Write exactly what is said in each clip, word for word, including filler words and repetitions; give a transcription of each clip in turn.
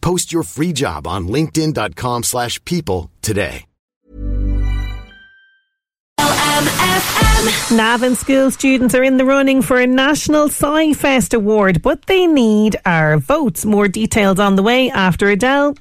Post your free job on linkedin.com slash people today. Navan school students are in the running for a national SciFest award, but they need our votes. More details on the way after Adele.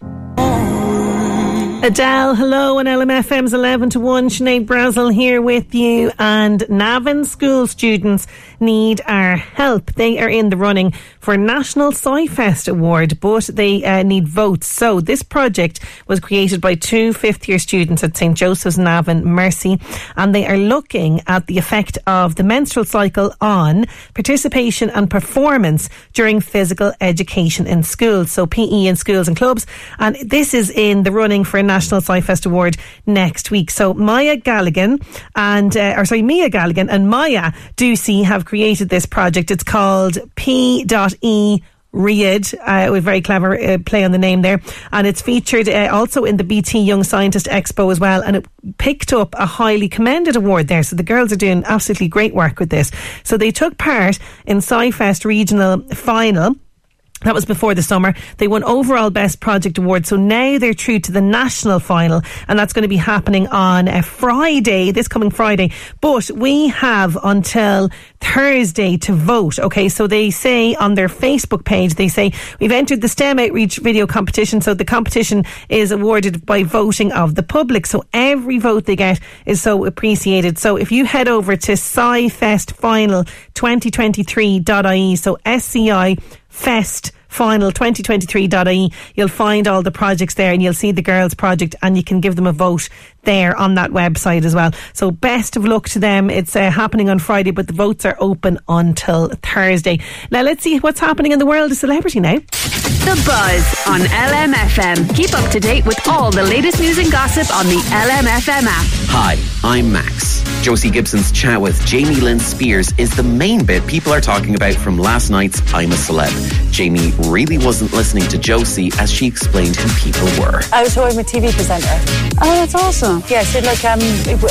Adele, hello, on L M F M's eleven to one. Sinead Brazel here with you. And Navan school students need our help. They are in the running for a National SciFest Award, but they uh, need votes. So this project was created by two fifth-year students at Saint Joseph's Navan Mercy, and they are looking at the effect of the menstrual cycle on participation and performance during physical education in schools, so P E in schools and clubs. And this is in the running for a National National SciFest Award next week. So Maya Galligan and, uh, or sorry, Mia Galligan and Maya Ducey have created this project. It's called P E. Read, uh, with very clever uh, play on the name there, and it's featured uh, also in the B T Young Scientist Expo as well, and it picked up a highly commended award there. So the girls are doing absolutely great work with this. So they took part in SciFest Regional Final. That was before the summer. They won overall best project award. So now they're through to the national final, and that's going to be happening on a Friday, this coming Friday. But we have until Thursday to vote. Okay, so they say on their Facebook page, they say, we've entered the STEM Outreach Video Competition. So the competition is awarded by voting of the public. So every vote they get is so appreciated. So if you head over to sci fest final twenty twenty-three dot I E, so S C I Fest Final twenty twenty-three dot I E. You'll find all the projects there, and you'll see the girls' project, and you can give them a vote there on that website as well. So best of luck to them. It's uh, happening on Friday, but the votes are open until Thursday. Now let's see what's happening in the world of celebrity now. The Buzz on L M F M. Keep up to date with all the latest news and gossip on the L M F M app. Hi, I'm Max. Josie Gibson's chat with Jamie Lynn Spears is the main bit people are talking about from last night's I'm a Celeb. Jamie really wasn't listening to Josie as she explained who people were. I was talking with a T V presenter. Oh, that's awesome. Yeah, so like um,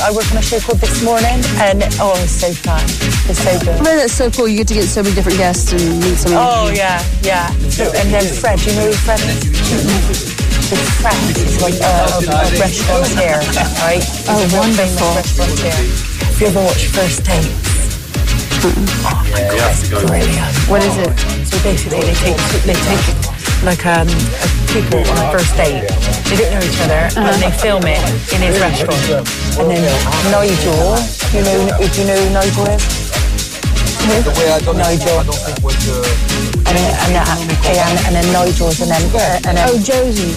I work on a show called This Morning, and oh, it's so fun. It's so good. I mean, that's so cool. You get to get so many different guests and meet someone. Oh, yeah, yeah. So, and then Fred, do you know Fred? With Fred, it's like uh, a, a restaurant here, right? Oh, it's wonderful. Restaurant here. If you ever watch First Dates. Mm-hmm. Oh my god, it's brilliant. What is it? So basically they take, they take like um, people on a first date, they don't know each other, uh-huh. and they film it in his restaurant. And then Nigel, do you know, do you know who Nigel is? Who? Nigel. And then, and then, and then Nigel's an M P. Oh, Josie.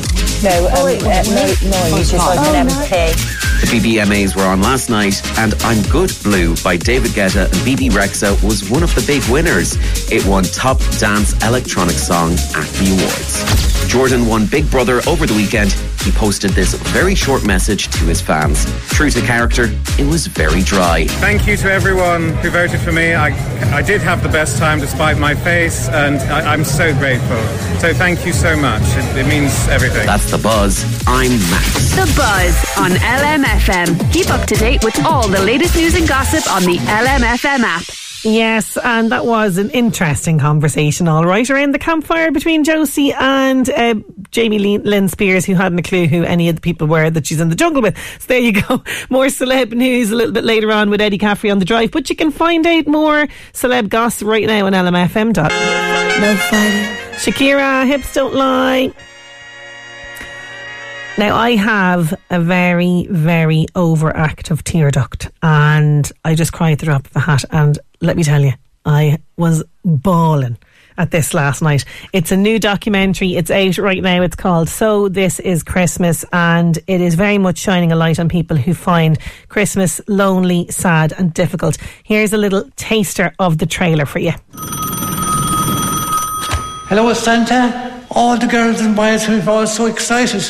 No, um, oh, wait, uh, no, he's just like oh, an M P. No. The B B M As were on last night, and I'm Good Blue by David Guetta and Bebe Rexha was one of the big winners. It won Top Dance Electronic Song at the awards. Jordan won Big Brother over the weekend. He posted this very short message to his fans. True to character, it was very dry. Thank you to everyone who voted for me. I, I did have the best time despite my face, and I, I'm so grateful. So thank you so much. It, it means everything. That's The Buzz. I'm Max. The Buzz on L M F M. Keep up to date with all the latest news and gossip on the L M F M app. Yes, and that was an interesting conversation, all right, around the campfire between Josie and uh, Jamie Lynn Spears, who hadn't a clue who any of the people were that she's in the jungle with. So there you go. More celeb news a little bit later on with Eddie Caffrey on The Drive, but you can find out more celeb gossip right now on L M F M. Love fighting. Shakira, hips don't lie. Now, I have a very, very overactive tear duct, and I just cry at the drop of a hat. And let me tell you, I was bawling at this last night. It's a new documentary. It's out right now. It's called So This Is Christmas, and it is very much shining a light on people who find Christmas lonely, sad, and difficult. Here's a little taster of the trailer for you. Hello, Santa. All the girls and boys who are so excited.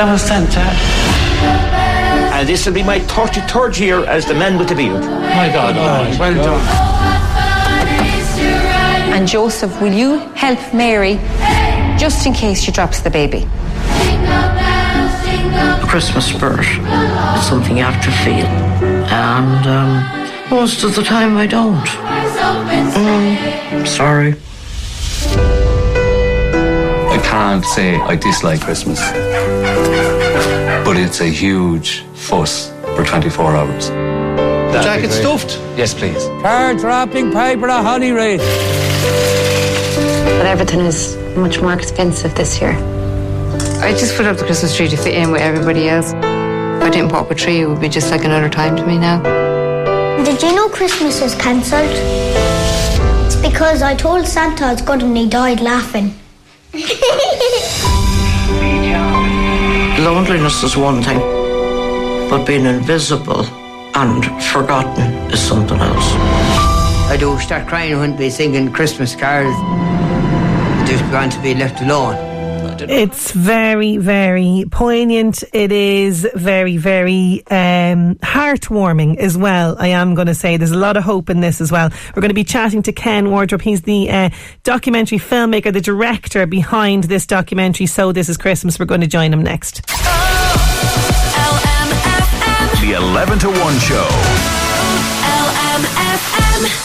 That was Santa. And this will be my thirty-third year as the man with the beard. My God, oh, well done. And Joseph, will you help Mary, hey, just in case she drops the baby? The Christmas spirit is something you have to feel. And um, most of the time I don't. Um, sorry. I can't say I dislike Christmas, but it's a huge fuss for twenty-four hours. The jacket stuffed? Yes, please. Cards wrapping paper at honey rate. But everything is much more expensive this year. I just put up the Christmas tree to fit in with everybody else. If I didn't put up a tree, it would be just like another time to me now. Did you know Christmas was cancelled? It's because I told Santa I was good and he died laughing. Loneliness is one thing, but being invisible and forgotten is something else. I do start crying when they singing Christmas carols. Just going to be left alone. It's very, very poignant. It is very, very um, heartwarming as well, I am going to say. There's a lot of hope in this as well. We're going to be chatting to Ken Wardrop. He's the uh, documentary filmmaker, the director behind this documentary, So This Is Christmas. We're going to join him next. Oh, L M F M. The eleven to one show.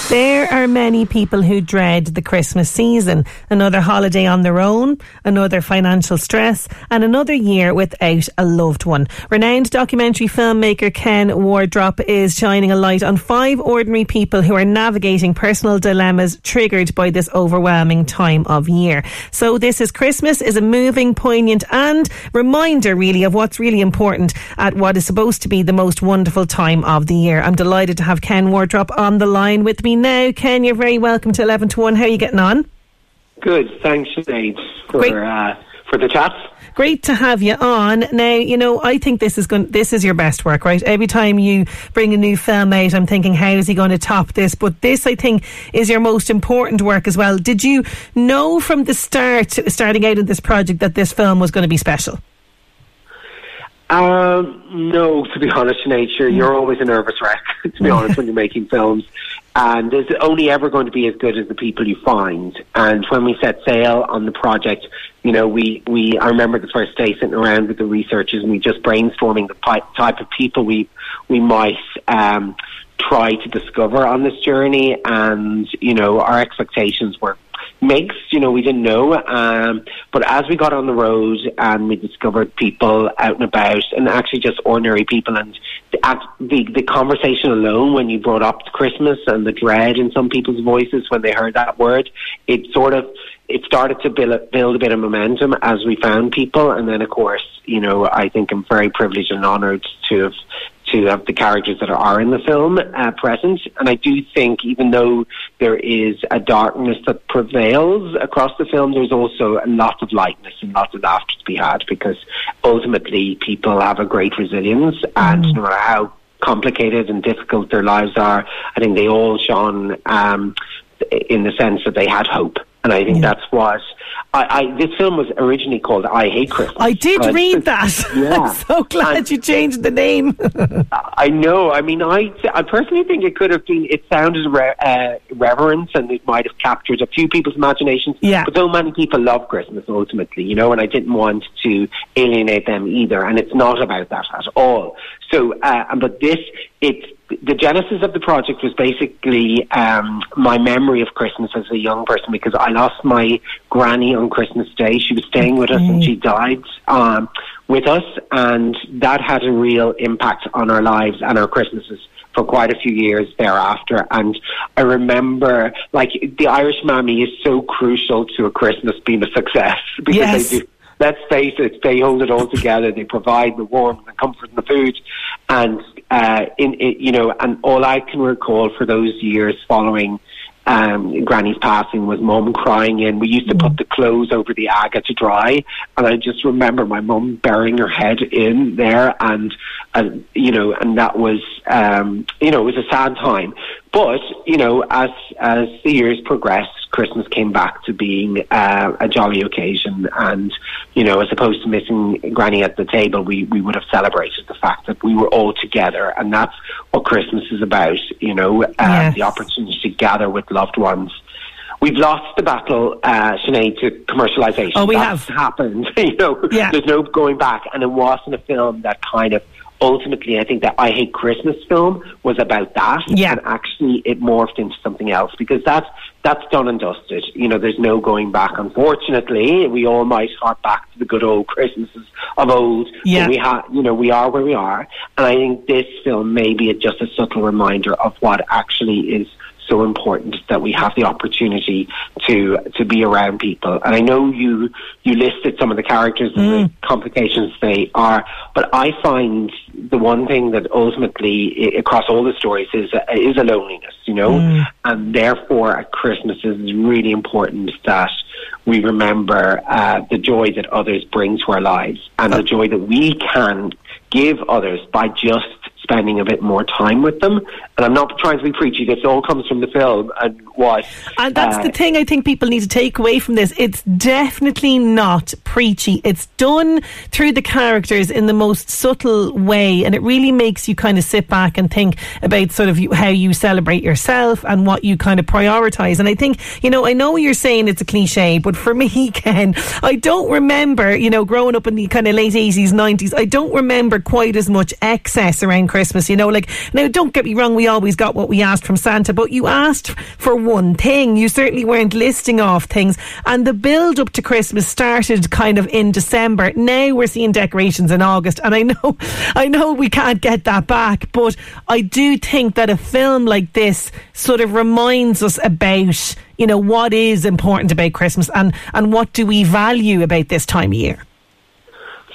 There are many people who dread the Christmas season. Another holiday on their own, another financial stress, and another year without a loved one. Renowned documentary filmmaker Ken Wardrop is shining a light on five ordinary people who are navigating personal dilemmas triggered by this overwhelming time of year. So This Is Christmas is a moving, poignant and reminder really of what's really important at what is supposed to be the most wonderful time of the year. I'm delighted to have Ken Wardrop on the line with me now. Ken, you're very welcome to eleven to one. How are you getting on? Good, thanks, Sinead, for, uh, for the chat. Great to have you on. Now, you know, I think this is going, this is your best work, right? Every time you bring a new film out, I'm thinking, how is he going to top this? But this, I think, is your most important work as well. Did you know from the start, starting out in this project, that this film was going to be special? Um, no, to be honest, Sinead, you're always a nervous wreck, to be honest, when you're making films. And it's only ever going to be as good as the people you find. And when we set sail on the project, you know, we, we I remember the first day sitting around with the researchers and we just brainstorming the pi- type of people we we might um, try to discover on this journey. And, you know, our expectations were mixed, you know, we didn't know. Um, but as we got on the road and we discovered people out and about, and actually just ordinary people, and the, the, the conversation alone when you brought up Christmas and the dread in some people's voices when they heard that word, it sort of, it started to build, build a bit of momentum as we found people. And then, of course, you know, I think I'm very privileged and honoured to have to have the characters that are in the film uh, present. And I do think, even though there is a darkness that prevails across the film, there's also a lot of lightness and lots of laughter to be had, because ultimately people have a great resilience, and mm. no matter how complicated and difficult their lives are, I think they all shone um, in the sense that they had hope. And I think yeah. that's what... I, I, this film was originally called I Hate Christmas. I did right? read that. Yeah. I'm so glad and, you changed the name. I know. I mean, I, I personally think it could have been... It sounded re- uh, reverent, and it might have captured a few people's imaginations. Yeah. But so many people love Christmas, ultimately, you know, and I didn't want to alienate them either. And it's not about that at all. So, uh, but this... it's. The genesis of the project was basically um, my memory of Christmas as a young person, because I lost my granny on Christmas Day. She was staying with us mm. and she died um, with us, and that had a real impact on our lives and our Christmases for quite a few years thereafter. And I remember, like, the Irish Mammy is so crucial to a Christmas being a success, because yes. they do, let's face it, they hold it all together. They provide the warmth and comfort and the food. And, uh, in, in, you know, and all I can recall for those years following Um, Granny's passing was Mum crying in. We used to put the clothes over the aga to dry, and I just remember my mum burying her head in there, and, and you know, and that was um, you know, it was a sad time. But you know, as as the years progressed, Christmas came back to being uh, a jolly occasion, and you know, as opposed to missing Granny at the table, we we would have celebrated the fact that we were all together, and that's what Christmas is about. You know, um, yes. the opportunity to gather with loved ones. We've lost the battle, uh, Sinead, to commercialisation. Oh, we That's have. happened. you know, yeah. There's no going back. And it wasn't a film that kind of, ultimately, I think that I Hate Christmas film was about that. Yeah. And actually, it morphed into something else, because that's, that's done and dusted. You know, there's no going back. Unfortunately, we all might hark back to the good old Christmases of old. Yeah. But we ha- you know, we are where we are. And I think this film may be just a subtle reminder of what actually is so important, that we have the opportunity to to be around people. And I know you you listed some of the characters and mm. the complications they are, but I find the one thing that ultimately across all the stories is a, is a loneliness, you know, mm. and therefore at Christmas it's really important that we remember uh, the joy that others bring to our lives, and the joy that we can give others by just spending a bit more time with them. And I'm not trying to be preachy, this all comes from the film and what. And that's uh, the thing I think people need to take away from this. It's definitely not preachy. It's done through the characters in the most subtle way, and it really makes you kind of sit back and think about sort of you, how you celebrate yourself and what you kind of prioritise. And I think, you know, I know you're saying it's a cliche, but for me, Ken, I don't remember, you know, growing up in the kind of late eighties, nineties, I don't remember quite as much excess around Christmas, you know, like, now don't get me wrong, we always got what we asked from Santa, but you asked for one thing. You certainly weren't listing off things, and the build up to Christmas started kind of in December. Now we're seeing decorations in August, and I know I know we can't get that back, but I do think that a film like this sort of reminds us about, you know, what is important about Christmas, and, and what do we value about this time of year.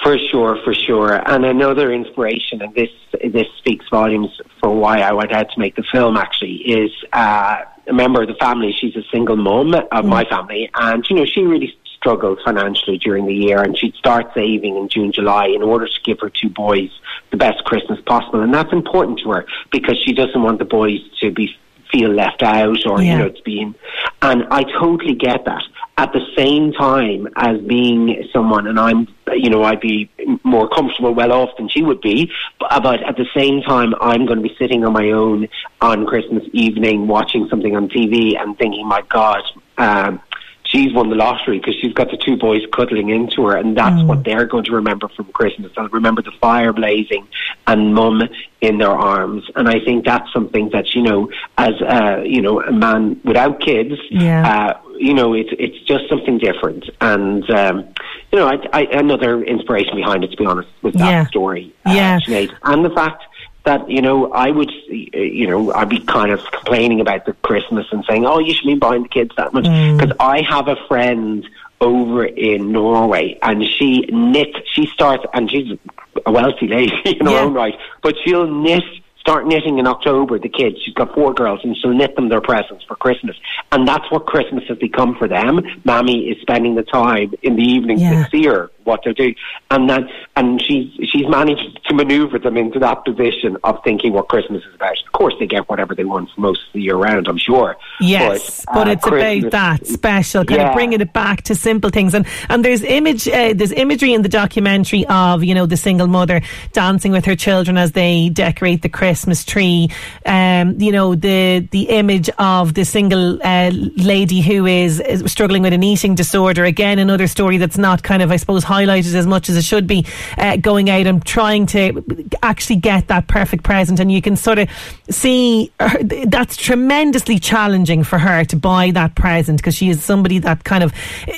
For sure, for sure. And another inspiration, and this this speaks volumes for why I went out to make the film, actually, is uh, a member of the family. She's a single mum of mm. my family, and, you know, she really struggled financially during the year, and she'd start saving in June, July in order to give her two boys the best Christmas possible. And that's important to her, because she doesn't want the boys to be feel left out, or, yeah. you know, to be in. And I totally get that. At the same time as being someone, and I'm, you know, I'd be more comfortable, well off than she would be, but at the same time, I'm going to be sitting on my own on Christmas evening, watching something on T V and thinking, my God, um, she's won the lottery, because she's got the two boys cuddling into her, and that's mm. what they're going to remember from Christmas. They'll remember the fire blazing and Mum in their arms. And I think that's something that, you know, as a, you know, a man without kids, yeah. uh, you know, it's it's just something different. And, um, you know, I, I, another inspiration behind it, to be honest, was that yeah. story, uh, yeah. Sinead. And the fact that, you know, I would, you know, I'd be kind of complaining about the Christmas and saying, oh, you should be buying the kids that much. Because mm. I have a friend over in Norway, and she knits, she starts, and she's a wealthy lady in her yeah. own right, but she'll knit, start knitting in October, the kids. She's got four girls, and she'll knit them their presents for Christmas. And that's what Christmas has become for them. Mammy is spending the time in the evenings yeah. to see her, what they're doing. And that, and she's, she's managed to manoeuvre them into that position of thinking what Christmas is about. Of course, they get whatever they want for most of the year round, I'm sure. Yes, but, uh, but it's Christmas, about that special, kind yeah. of bringing it back to simple things. And and there's image, uh, there's imagery in the documentary of, you know, the single mother dancing with her children as they decorate the Christmas tree. Um, you know, the, the image of the single uh, lady who is, is struggling with an eating disorder. Again, another story that's not kind of, I suppose, high highlighted as much as it should be, uh, going out and trying to actually get that perfect present. And you can sort of see her, that's tremendously challenging for her to buy that present, because she is somebody that kind of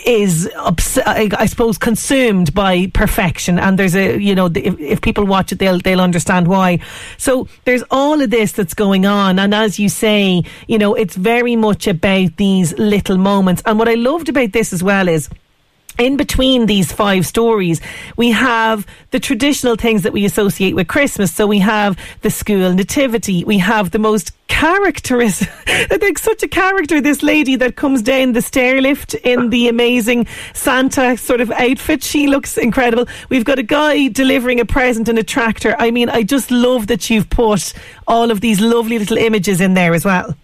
is, obs- I suppose, consumed by perfection. And there's a, you know, if, if people watch it, they'll they'll understand why. So there's all of this that's going on. And as you say, you know, it's very much about these little moments. And what I loved about this as well is, in between these five stories, we have the traditional things that we associate with Christmas. So we have the school nativity, we have the most characteristic, I think such a character, this lady that comes down the stair lift in the amazing Santa sort of outfit. She looks incredible. We've got a guy delivering a present in a tractor. I mean, I just love that you've put all of these lovely little images in there as well.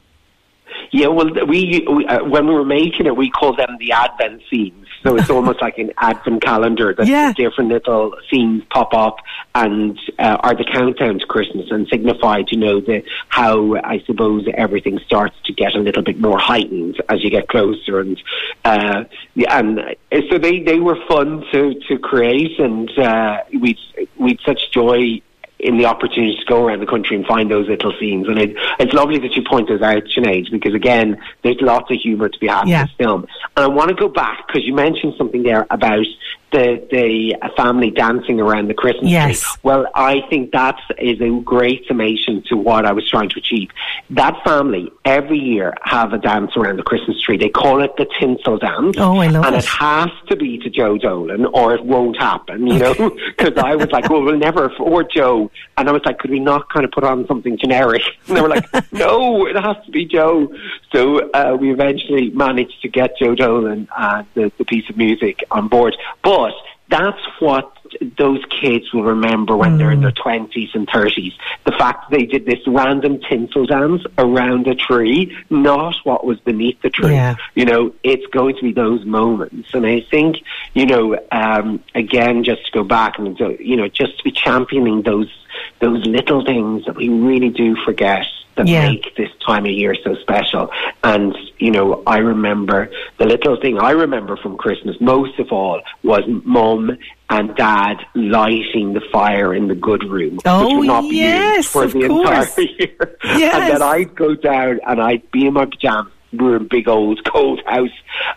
Yeah, well, we, we uh, when we were making it, we called them the Advent scenes. So it's almost like an advent calendar that yeah. different little scenes pop up and uh, are the countdown to Christmas and signify, you know, the how I suppose everything starts to get a little bit more heightened as you get closer. And uh, and so they, they were fun to, to create, and uh, we we'd such joy in the opportunity to go around the country and find those little scenes. And it, it's lovely that you point those out, Sinead, because again, there's lots of humour to be had yeah. in this film. And I want to go back, because you mentioned something there about the the family dancing around the Christmas yes. tree. Well, I think that is a great summation to what I was trying to achieve. That family, every year, have a dance around the Christmas tree. They call it the tinsel dance. Oh, I love and it. And it has to be to Joe Dolan, or it won't happen, you know, because I was like, well, we'll never afford Joe. And I was like, could we not kind of put on something generic? And they were like, no, it has to be Joe. So uh, we eventually managed to get Joe Dolan and the, the piece of music on board. But But that's what those kids will remember when mm. they're in their twenties and thirties. The fact they did this random tinsel dance around a tree, not what was beneath the tree. Yeah. You know, it's going to be those moments. And I think, you know, um, again, just to go back and, you know, just to be championing those those little things that we really do forget that yeah. make this time of year so special. And, you know, I remember the little thing I remember from Christmas most of all was Mum and Dad lighting the fire in the good room, oh, which would not be yes, used for the course. entire year. Yes. And then I'd go down and I'd be in my pajamas. We're in a big old cold house,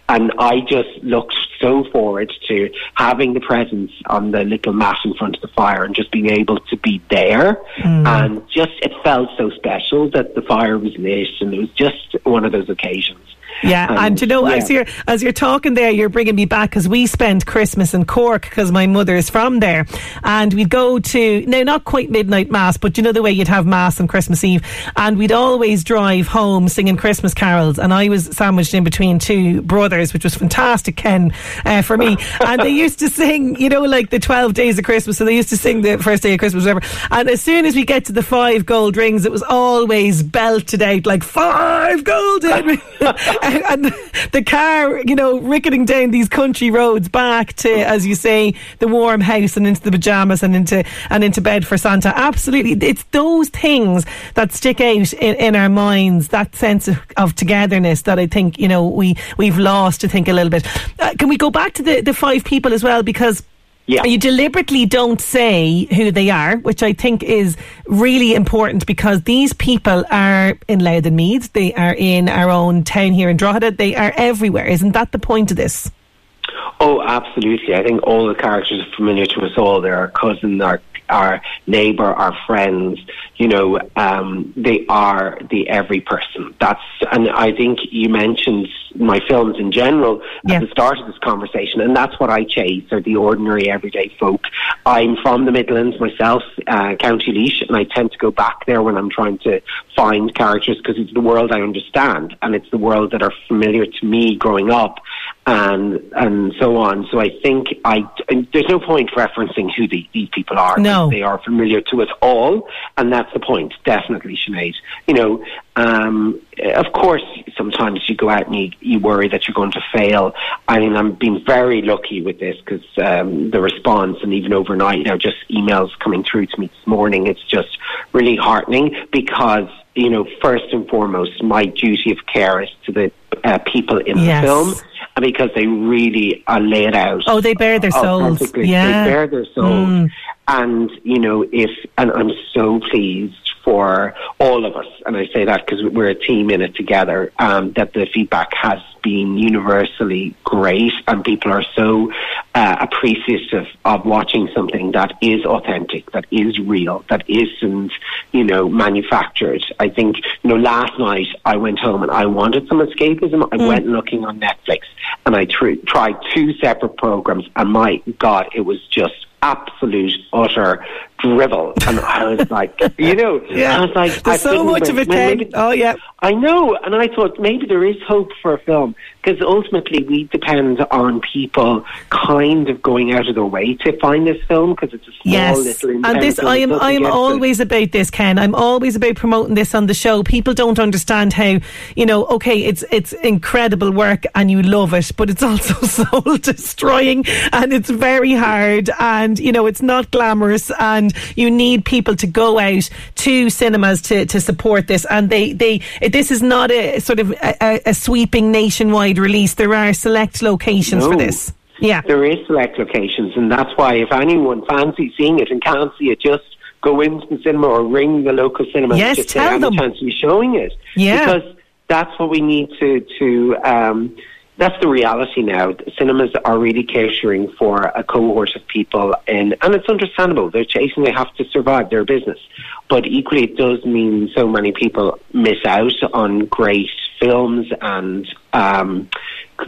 and I just looked so forward to having the presents on the little mat in front of the fire and just being able to be there. Mm. And just it felt so special that the fire was lit, and it was just one of those occasions. Yeah, um, and you know, yeah. as you're as you're talking there, you're bringing me back, because we spent Christmas in Cork because my mother is from there, and we'd go to now not quite midnight mass, but you know the way you'd have mass on Christmas Eve, and we'd always drive home singing Christmas carols, and I was sandwiched in between two brothers, which was fantastic, Ken, uh, for me, and they used to sing, you know, like the twelve days of Christmas, so they used to sing the first day of Christmas, whatever. And as soon as we get to the five gold rings, it was always belted out like five golden. And the car, you know, ricketing down these country roads back to, as you say, the warm house and into the pyjamas and into and into bed for Santa. Absolutely. It's those things that stick out in, in our minds, that sense of, of togetherness that I think, you know, we, we've lost, I think, a little bit. Uh, can we go back to the, the five people as well? Because... Yeah. You deliberately don't say who they are, which I think is really important, because these people are in Loudoun-Meath, they are in our own town here in Drogheda, they are everywhere. Isn't that the point of this? Oh, absolutely. I think all the characters are familiar to us all. They're our cousin, our, our neighbour, our friends. You know, um, they are the every person. That's, and I think you mentioned my films in general yeah. at the start of this conversation, and that's what I chase, are the ordinary everyday folk. I'm from the Midlands myself, uh, County Leash, and I tend to go back there when I'm trying to find characters, because it's the world I understand, and it's the world that are familiar to me growing up, and and so on. So I think I there's no point referencing who the, these people are. No. They are familiar to us all, and that's the point, definitely, Sinead. You know, um, of course, sometimes you go out and you, you worry that you're going to fail. I mean, I'm being very lucky with this, because um, the response, and even overnight, you know, just emails coming through to me this morning, it's just really heartening, because, you know, first and foremost, my duty of care is to the uh, people in yes. the film. because they really are laid out. Oh, they bare their souls. Yeah. They bare their souls. Mm. And, you know, if, and I'm so pleased for all of us, and I say that because we're a team in it together, um, that the feedback has been universally great, and people are so uh, appreciative of watching something that is authentic, that is real, that isn't, you know, manufactured. I think, you know, last night I went home and I wanted some escapism. I mm. went looking on Netflix and I tr- tried two separate programs, and my God, it was just absolute, utter drivel. And I was like, you know, yeah. I was like, there's I so much of it, Ken. Oh, yeah. I know. And I thought maybe there is hope for a film, because ultimately we depend on people kind of going out of their way to find this film, because it's a small yes. little independent and this film. I am, I am always it. about this, Ken. I'm always about promoting this on the show. People don't understand how, you know, okay, it's it's incredible work and you love it, but it's also soul destroying, and it's very hard, and, you know, it's not glamorous, and you need people to go out to cinemas to, to support this. And they, they this is not a sort of a, a sweeping nationwide release. There are select locations no. for this. Yeah, there is select locations, and that's why if anyone fancies seeing it and can't see it, just go into the cinema or ring the local cinema. Yes, and just tell say, them. I have a chance to be showing it. Yeah, because that's what we need to to. Um, That's the reality now. Cinemas are really catering for a cohort of people, and, and it's understandable. They're chasing, they have to survive their business. But equally, it does mean so many people miss out on great films and, um,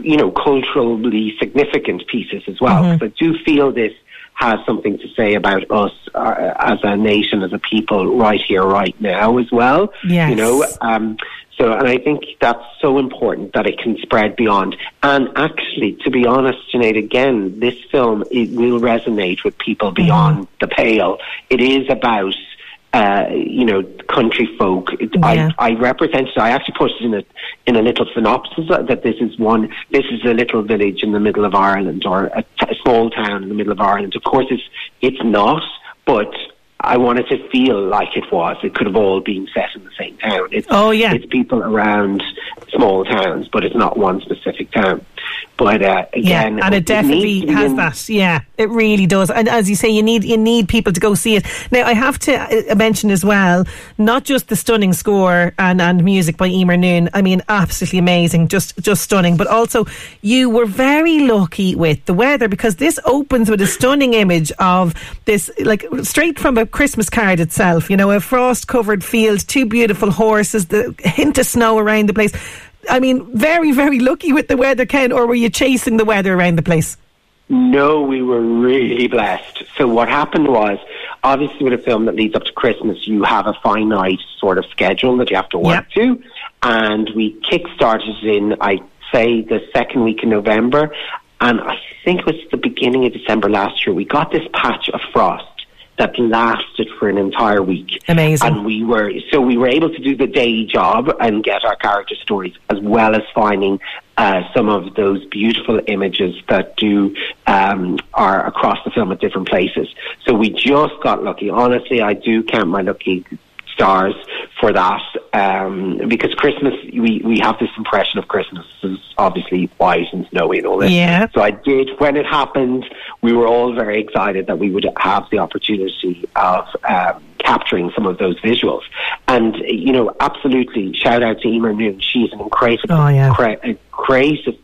you know, culturally significant pieces as well. Mm-hmm. So I do feel this has something to say about us uh, as a nation, as a people, right here, right now as well. Yes. You know, um, so, and I think that's so important that it can spread beyond. And actually, to be honest, Sinead, again, this film, it will resonate with people beyond the pale. It is about, uh, you know, country folk. It, yeah. I, I represented, I actually put it in a, in a little synopsis that this is one, this is a little village in the middle of Ireland, or a, t- a small town in the middle of Ireland. Of course, it's, it's not, but I wanted to feel like it was. It could have all been set in the same town. It's, oh, yeah. It's people around small towns, but it's not one specific town. But uh, again, yeah, and it definitely has that. Yeah, it really does. And as you say, you need you need people to go see it. Now, I have to mention as well, not just the stunning score and, and music by Eimear Noone. I mean, absolutely amazing, just just stunning. But also, you were very lucky with the weather, because this opens with a stunning image of this, like straight from a Christmas card itself. You know, a frost-covered field, two beautiful horses, the hint of snow around the place. I mean, very, very lucky with the weather, Ken, or were you chasing the weather around the place? No, we were really blessed. So what happened was, obviously with a film that leads up to Christmas, you have a finite sort of schedule that you have to work yep. to. And we kick-started in, I'd say, the second week in November. And I think it was the beginning of December last year, we got this patch of frost that lasted for an entire week. Amazing. And we were, so we were able to do the day job and get our character stories, as well as finding uh, some of those beautiful images that do um, are across the film at different places. So we just got lucky. Honestly, I do count my lucky stars for that, um, because Christmas, we, we have this impression of Christmas is obviously white and snowy and all this. Yeah. So I did, when it happened, we were all very excited that we would have the opportunity of um, capturing some of those visuals. And, you know, absolutely, shout out to Eimear Noone. She's an incredible, oh, yeah. cre- creative,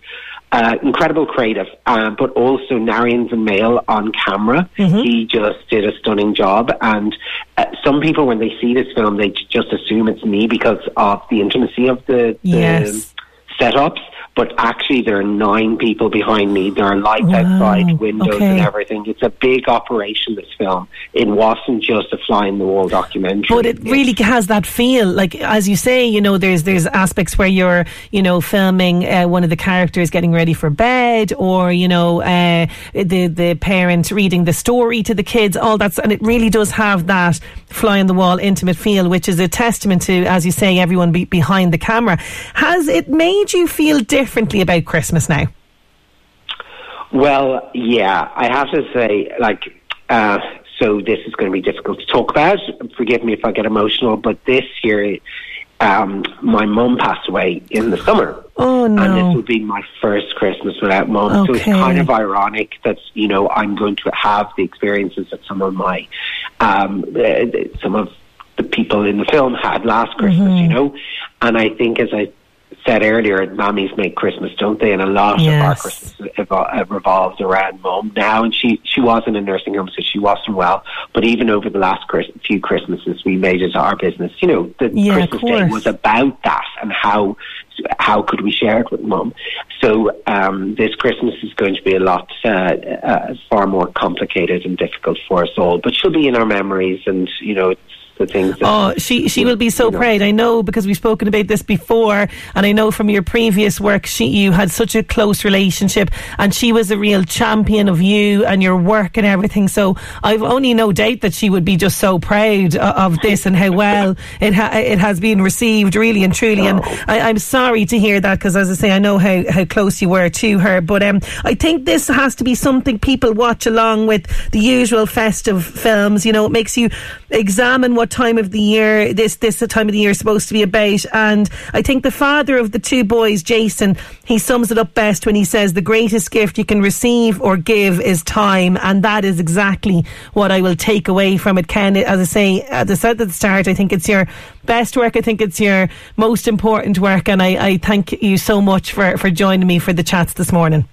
Uh, incredible creative, uh, but also Narians and Mail on camera. Mm-hmm. He just did a stunning job. And uh, some people, when they see this film, they just assume it's me because of the intimacy of the, the yes. setups. But actually, there are nine people behind me. There are lights wow. outside, windows okay. and everything. It's a big operation, this film. It wasn't just a fly-in-the-wall documentary. But it really has that feel. Like, as you say, you know, there's there's aspects where you're, you know, filming uh, one of the characters getting ready for bed, or, you know, uh, the, the parent reading the story to the kids, all that. And it really does have that fly-in-the-wall intimate feel, which is a testament to, as you say, everyone be- behind the camera. Has it made you feel different? differently about Christmas now? Well, yeah, I have to say, like, uh, so this is going to be difficult to talk about. Forgive me if I get emotional, but this year um, my mum passed away in the summer. Oh, no. And this would be my first Christmas without mum. Okay. So it's kind of ironic that, you know, I'm going to have the experiences that some of my, um, uh, some of the people in the film had last Christmas, mm-hmm. you know. And I think, as I said earlier, mammies make Christmas, don't they? And a lot yes. of our Christmas evol- revolves around mum now. And she, she was in a nursing home, so she wasn't well. But even over the last Chris- few Christmases, we made it our business. You know, the yeah, Christmas Day was about that and how how could we share it with mum. So um, this Christmas is going to be a lot, uh, uh, far more complicated and difficult for us all. But she'll be in our memories, and, you know, it's the things that, oh, she she will be so you know. proud. I know, because we've spoken about this before, and I know from your previous work, she you had such a close relationship, and she was a real champion of you and your work and everything. So I've only no doubt that she would be just so proud of this and how well it ha- it has been received, really and truly. Oh. And I, I'm sorry to hear that, because, as I say, I know how, how close you were to her. But um, I think this has to be something people watch along with the usual festive films. You know, it makes you examine what time of the year this this the time of the year is supposed to be about. And I think the father of the two boys, Jason, he sums it up best when he says the greatest gift you can receive or give is time. And that is exactly what I will take away from it, Ken. As I say at the start, at the start I think it's your best work, I think it's your most important work, and I, I thank you so much for, for joining me for the chats this morning.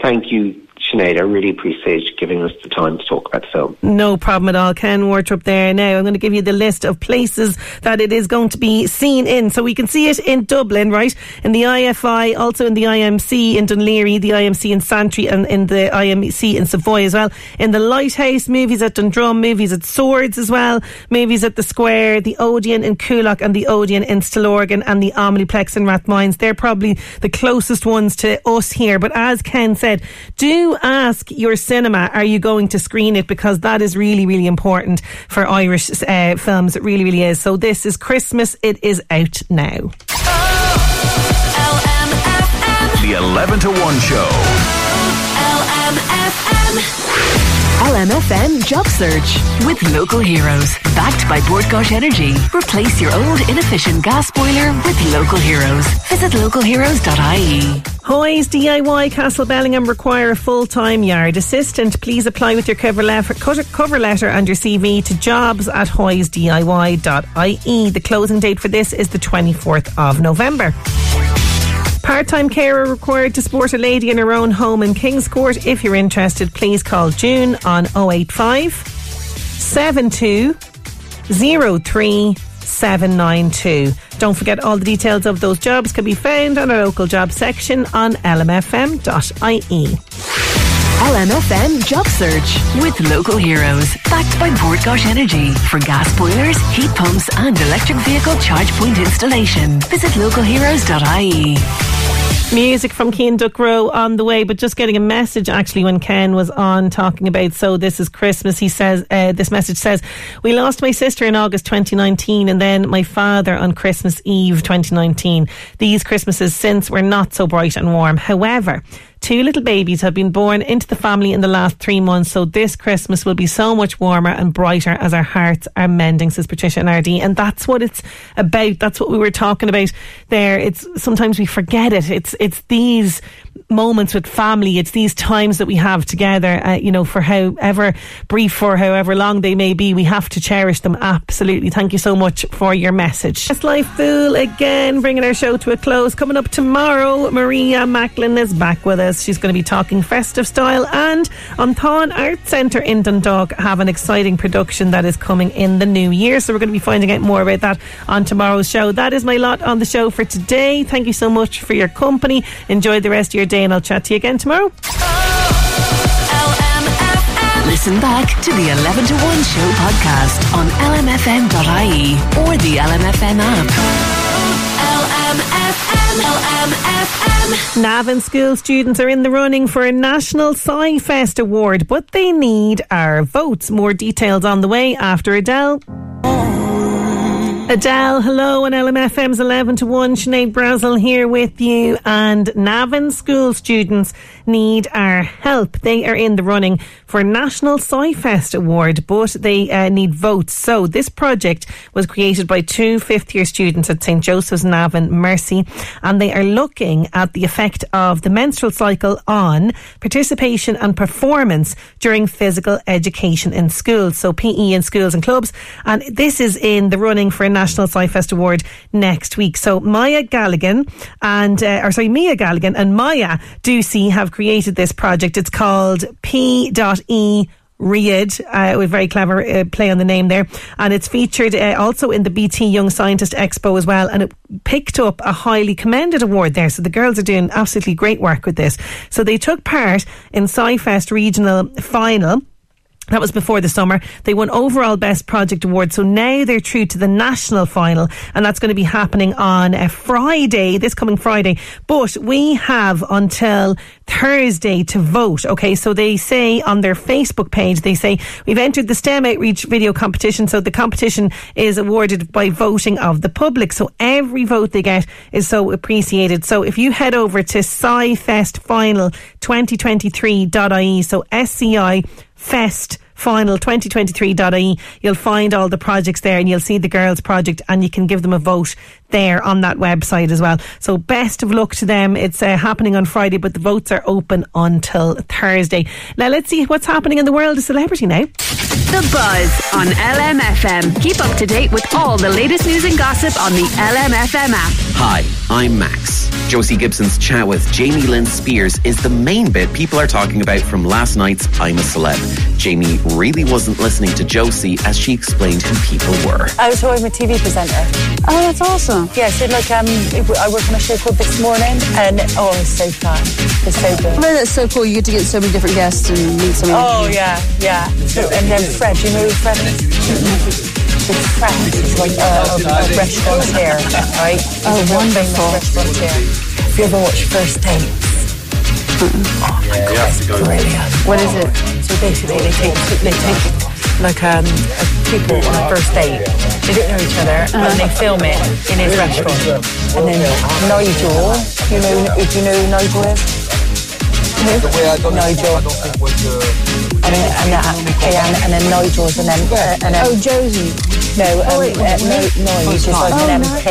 Thank you, Sinead, I really appreciate you giving us the time to talk about the film. No problem at all. Ken Wardrop there. Now, I'm going to give you the list of places that it is going to be seen in. So we can see it in Dublin, right? In the I F I, also in the I M C in Dunleary, the I M C in Santry, and in the I M C in Savoy as well. In the Lighthouse, movies at Dundrum, movies at Swords as well, movies at the Square, the Odeon in Coolock, and the Odeon in Stillorgan, and the Omniplex in Rathmines. They're probably the closest ones to us here. But as Ken said, do ask your cinema, are you going to screen it? Because that is really, really important for Irish uh, films. It really, really is. So This Is Christmas, it is out now. Oh, L M F M. The eleven to one show. L M F M. L M F M Job Search with local heroes, backed by Bortgosh Energy. Replace your old inefficient gas boiler with local heroes. Visit local heroes dot I E. Hoys D I Y Castle Bellingham require a full-time yard assistant. Please apply with your cover letter, cover letter and your C V to jobs at hoys D I Y dot I E. The closing date for this is the twenty-fourth of November. Part-time carer required to support a lady in her own home in Kingscourt. If you're interested, please call June on oh eight five, seven two oh three, seven nine two. Don't forget, all the details of those jobs can be found on our local job section on L M F M dot I E. L M F M Job Search with local heroes, backed by Bortgosh Energy for gas boilers, heat pumps and electric vehicle charge point installation. Visit local heroes dot I E. Music from Cian Ducrot on the way, but just getting a message actually when Ken was on talking about So This Is Christmas. He says, uh, this message says, we lost my sister in August twenty nineteen and then my father on Christmas Eve twenty nineteen. These Christmases since were not so bright and warm. However, two little babies have been born into the family in the last three months, so this Christmas will be so much warmer and brighter as our hearts are mending, says Patricia in R D. And that's what it's about. That's what we were talking about there. It's sometimes we forget it. It's it's these moments with family. It's these times that we have together, uh, you know, for however brief or however long they may be, we have to cherish them. Absolutely. Thank you so much for your message. It's Life Fool again, bringing our show to a close. Coming up tomorrow, Maria Macklin is back with us. She's going to be talking festive style, and on Thon Arts Centre in Dundalk have an exciting production that is coming in the new year, so we're going to be finding out more about that on tomorrow's show. That is my lot on the show for today. Thank you so much for your company. Enjoy the rest of your day, and I'll chat to you again tomorrow. Oh, L M F M. Listen back to the eleven to one show podcast on L M F M dot I E or the L M F M app. L M F M, L M F M. Navan school students are in the running for a national SciFest award, but they need our votes. More details on the way after Adele. Adele, hello, and L M F M's eleven to one. Sinead Brazel here with you. And Navan school students need our help. They are in the running for a National SciFest Award, but they uh, need votes. So this project was created by two fifth year students at Saint Joseph's Navan Mercy, and they are looking at the effect of the menstrual cycle on participation and performance during physical education in schools. So P E in schools and clubs. And this is in the running for a National SciFest Award next week. So Maya Galligan and, uh, or sorry, Mia Galligan and Maya Ducey have created this project. It's called P E. Read, uh, with very clever uh, play on the name there, and it's featured uh, also in the B T Young Scientist Expo as well, and it picked up a highly commended award there. So the girls are doing absolutely great work with this. So they took part in SciFest Regional Final. That was before the summer. They won overall Best Project Award. So now they're through to the national final, and that's going to be happening on a Friday, this coming Friday. But we have until Thursday to vote. Okay, so they say on their Facebook page, they say, we've entered the STEM Outreach Video Competition. So the competition is awarded by voting of the public. So every vote they get is so appreciated. So if you head over to sci fest final twenty twenty-three dot I E, so S C I Fest Final twenty twenty-three dot I E, you'll find all the projects there, and you'll see the girls' project, and you can give them a vote there on that website as well. So best of luck to them. It's uh, happening on Friday, but the votes are open until Thursday. Now let's see what's happening in the world of celebrity now. The Buzz on L M F M. Keep up to date with all the latest news and gossip on the L M F M app. Hi, I'm Max. Josie Gibson's chat with Jamie Lynn Spears is the main bit people are talking about from last night's I'm a Celeb. Jamie really wasn't listening to Josie as she explained who people were. I was talking with a T V presenter. Oh, that's awesome. Yes, yeah, so like um, I work on a show called This Morning, and oh, it's so fun. It's so good. I mean, that's so cool. You get to get so many different guests and meet so many. Oh yeah, yeah. So, and then Fred, you know who Fred is? It's Fred. It's like uh, a, a restaurateur, right? Oh, wonderful. Restaurateur. If you ever watch First Dates. Mm-hmm. Oh my God, it's brilliant. What is it? So basically, they take they take. Like um, people on a first date, they don't know each other, uh-huh. and they film it in his restaurant. And then Nigel, you know, do you know who Nigel is? No? Nigel. And then, and then, and then Nigel's an M P. Oh, Josie. No, um, uh, no, he's just like an M P.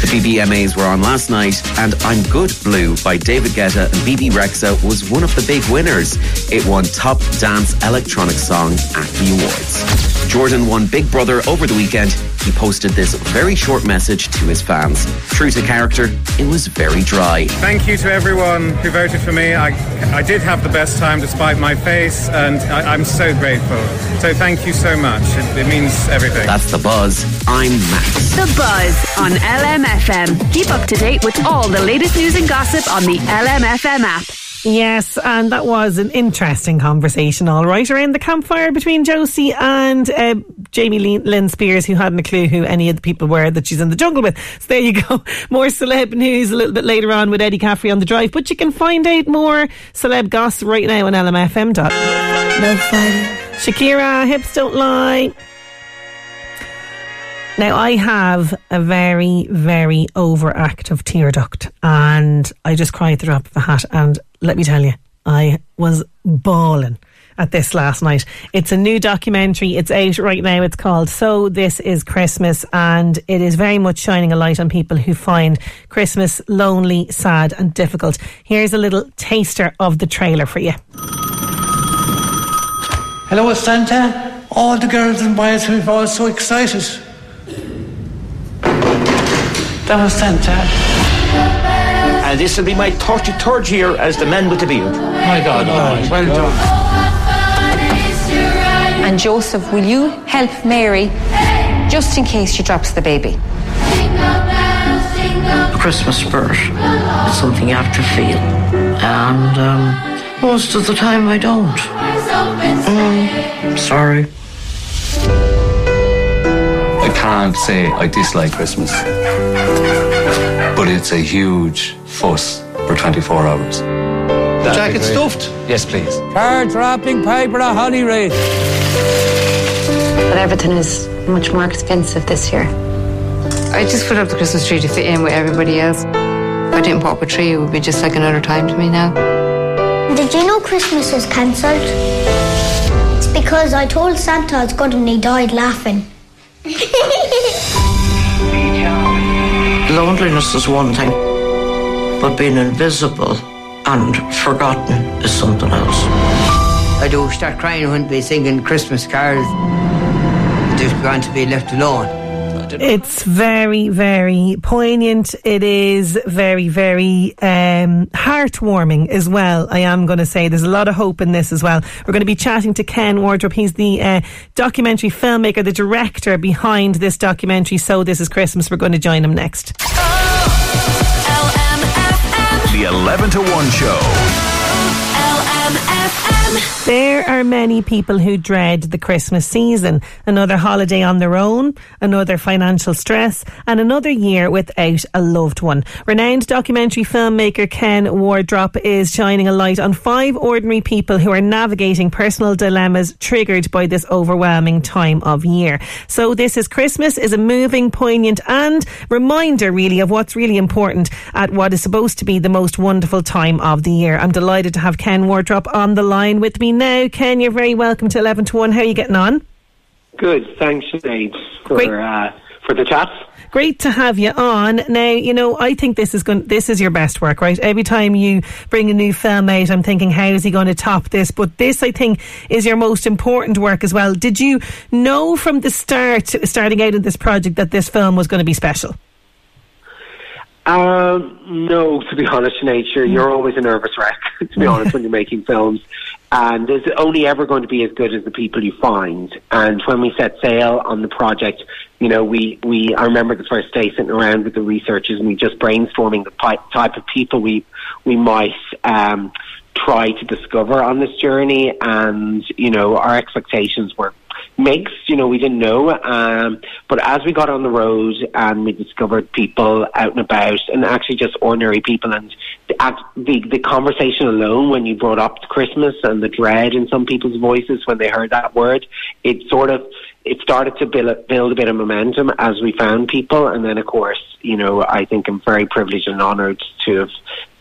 The B B M As were on last night, and I'm Good Blue by David Guetta and Bebe Rexha was one of the big winners. It won Top Dance Electronic Song at the awards. Jordan won Big Brother over the weekend. He posted this very short message to his fans. True to character, it was very dry. Thank you to everyone who voted for me. I, I did have the best time despite my face, and I, I'm so grateful. So thank you so much. It, it means everything. That's The Buzz. I'm Max. The Buzz on L M F M. Keep up to date with all the latest news and gossip on the L M F M app. Yes, and that was an interesting conversation, all right, around the campfire between Josie and uh, Jamie Lynn Spears, who hadn't a clue who any of the people were that she's in the jungle with. So there you go. More celeb news a little bit later on with Eddie Caffrey on The Drive, but you can find out more celeb gossip right now on L M F M. Love Friday. Shakira, Hips Don't Lie. Now, I have a very, very overactive tear duct, and I just cry at the drop of a hat. And let me tell you, I was bawling at this last night. It's a new documentary. It's out right now. It's called So This Is Christmas, and it is very much shining a light on people who find Christmas lonely, sad and difficult. Here's a little taster of the trailer for you. Hello, Santa. All the girls and boys who are all so excited. That was Santa. And this will be my thirty-third year as the man with the beard. My God, oh, well done. And Joseph, will you help Mary, hey, just in case she drops the baby? The Christmas spirit is something you have to feel. And um, most of the time I don't. Um, sorry. I can't say I dislike Christmas. But it's a huge fuss for twenty-four hours. That'd Jacket stuffed? Yes, please. Cards wrapping paper a honey rate. But everything is much more expensive this year. I just put up the Christmas tree to fit in with everybody else. If I didn't put up a tree, it would be just like another time to me now. Did you know Christmas is cancelled? It's because I told Santa I was good and he died laughing. Loneliness is one thing, but being invisible and forgotten is something else. I do start crying when we're singing Christmas carols. Just want to be left alone. It's very, very poignant. It is very, very um, heartwarming as well, I am going to say. There's a lot of hope in this as well. We're going to be chatting to Ken Wardrop. He's the uh, documentary filmmaker, the director behind this documentary, So This Is Christmas. We're going to join him next. Oh, L M F M. The eleven to one show. There are many people who dread the Christmas season. Another holiday on their own, another financial stress, and another year without a loved one. Renowned documentary filmmaker Ken Wardrop is shining a light on five ordinary people who are navigating personal dilemmas triggered by this overwhelming time of year. So This Is Christmas is a moving, poignant and reminder really of what's really important at what is supposed to be the most wonderful time of the year. I'm delighted to have Ken Wardrop on the line with me now. Ken, you're very welcome to eleven to one. How are you getting on? Good, thanks, Sinead, for, uh, for the chat. Great to have you on. Now, you know, I think this is going, this is your best work, right? Every time you bring a new film out, I'm thinking, how is he going to top this? But this, I think, is your most important work as well. Did you know from the start, starting out in this project, that this film was going to be special? Um, no, to be honest, Sinead, you're always a nervous wreck, to be honest, when you're making films. And there's only ever going to be as good as the people you find. And when we set sail on the project, you know, we, we I remember the first day sitting around with the researchers and we just brainstorming the pi- type of people we we might um, try to discover on this journey. And, you know, our expectations were mixed, you know, we didn't know. Um, but as we got on the road and we discovered people out and about and actually just ordinary people, and the, the, the conversation alone when you brought up Christmas and the dread in some people's voices when they heard that word, it sort of, it started to build, build a bit of momentum as we found people. And then, of course, you know, I think I'm very privileged and honoured to have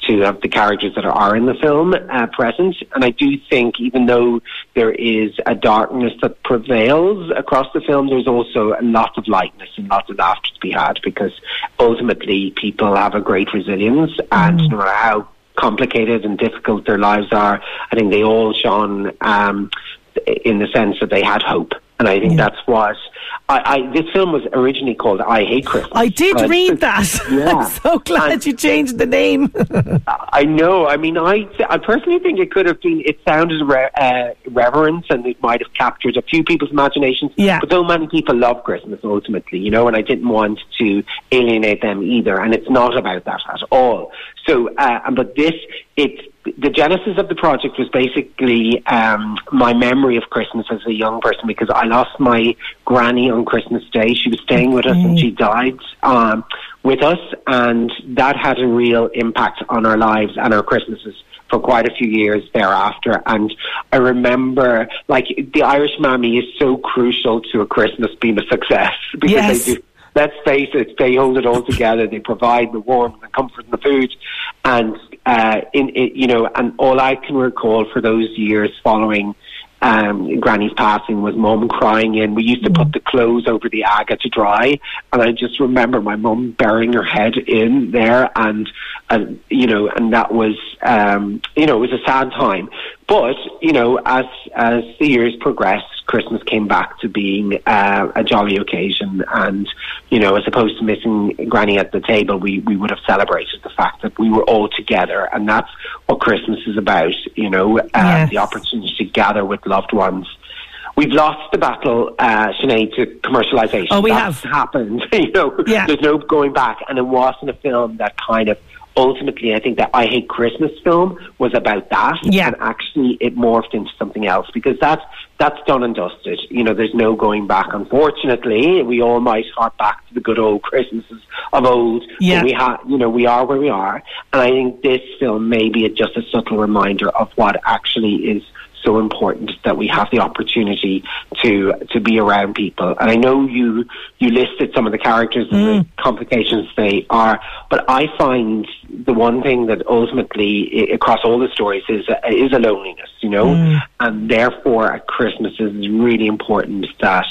to have the characters that are in the film uh, present. And I do think, even though there is a darkness that prevails across the film, there's also a lot of lightness and lots of laughter to be had, because ultimately people have a great resilience, and mm. no matter how complicated and difficult their lives are, I think they all shone um, in the sense that they had hope. And I think yeah. that's what... I, I, this film was originally called I Hate Christmas. I did but, read that. Yeah. I'm so glad and, you changed the name. I know. I mean, I, I personally think it could have been... It sounded re- uh, reverent, and it might have captured a few people's imaginations. Yeah. But so many people love Christmas, ultimately, you know, and I didn't want to alienate them either. And it's not about that at all. So, uh, but this... it's. The genesis of the project was basically um, my memory of Christmas as a young person, because I lost my granny on Christmas Day. She was staying with us mm. and she died um, with us, and that had a real impact on our lives and our Christmases for quite a few years thereafter. And I remember, like, the Irish mammy is so crucial to a Christmas being a success, because yes. they do. Let's face it, they hold it all together. They provide the warmth, the comfort, and the food. And, uh, in, in, you know, and all I can recall for those years following um, Granny's passing was Mum crying in. We used to put the clothes over the aga to dry. And I just remember my mum burying her head in there. And, and you know, and that was, um, you know, it was a sad time. But, you know, as, as the years progressed, Christmas came back to being uh, a jolly occasion, and, you know, as opposed to missing Granny at the table, we, we would have celebrated the fact that we were all together, and that's what Christmas is about, you know, uh, yes. the opportunity to gather with loved ones. We've lost the battle, uh, Sinead, to commercialisation. Oh, we that's have. happened, you know. Yeah. There's no going back, and it wasn't a film that kind of, ultimately, I think that I Hate Christmas film was about that, yeah. and actually it morphed into something else, because that's that's done and dusted. You know, there's no going back. Unfortunately, we all might hark back to the good old Christmases of old. Yeah. But we ha- you know, we are where we are, and I think this film maybe is just a subtle reminder of what actually is so important that we have the opportunity to to be around people. And I know you you listed some of the characters and mm. the complications they are, but I find the one thing that ultimately across all the stories is a, is a loneliness, you know, mm. and therefore at Christmas it's really important that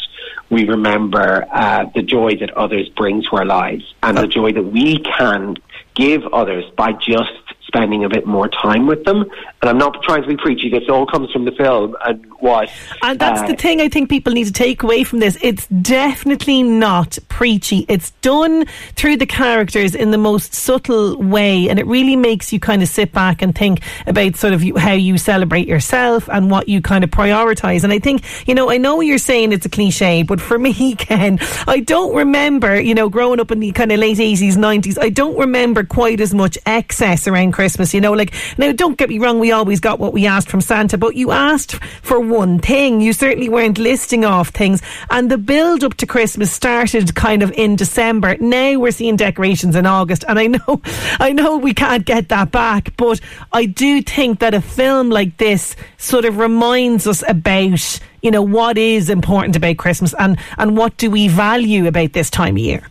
we remember uh, the joy that others bring to our lives and the joy that we can give others by just spending a bit more time with them. And I'm not trying to be preachy, this all comes from the film and what. And that's uh, the thing I think people need to take away from this. It's definitely not preachy. It's done through the characters in the most subtle way, and it really makes you kind of sit back and think about sort of you, how you celebrate yourself and what you kind of prioritise. And I think, you know, I know you're saying it's a cliche, but for me, Ken, I don't remember, you know, growing up in the kind of late eighties, nineties, I don't remember quite as much excess around Christmas, you know, like, now don't get me wrong, we always got what we asked from Santa, but you asked for one thing. You certainly weren't listing off things, and the build up to Christmas started kind of in December. Now we're seeing decorations in August, and I know I know we can't get that back, but I do think that a film like this sort of reminds us about, you know, what is important about Christmas and, and what do we value about this time of year.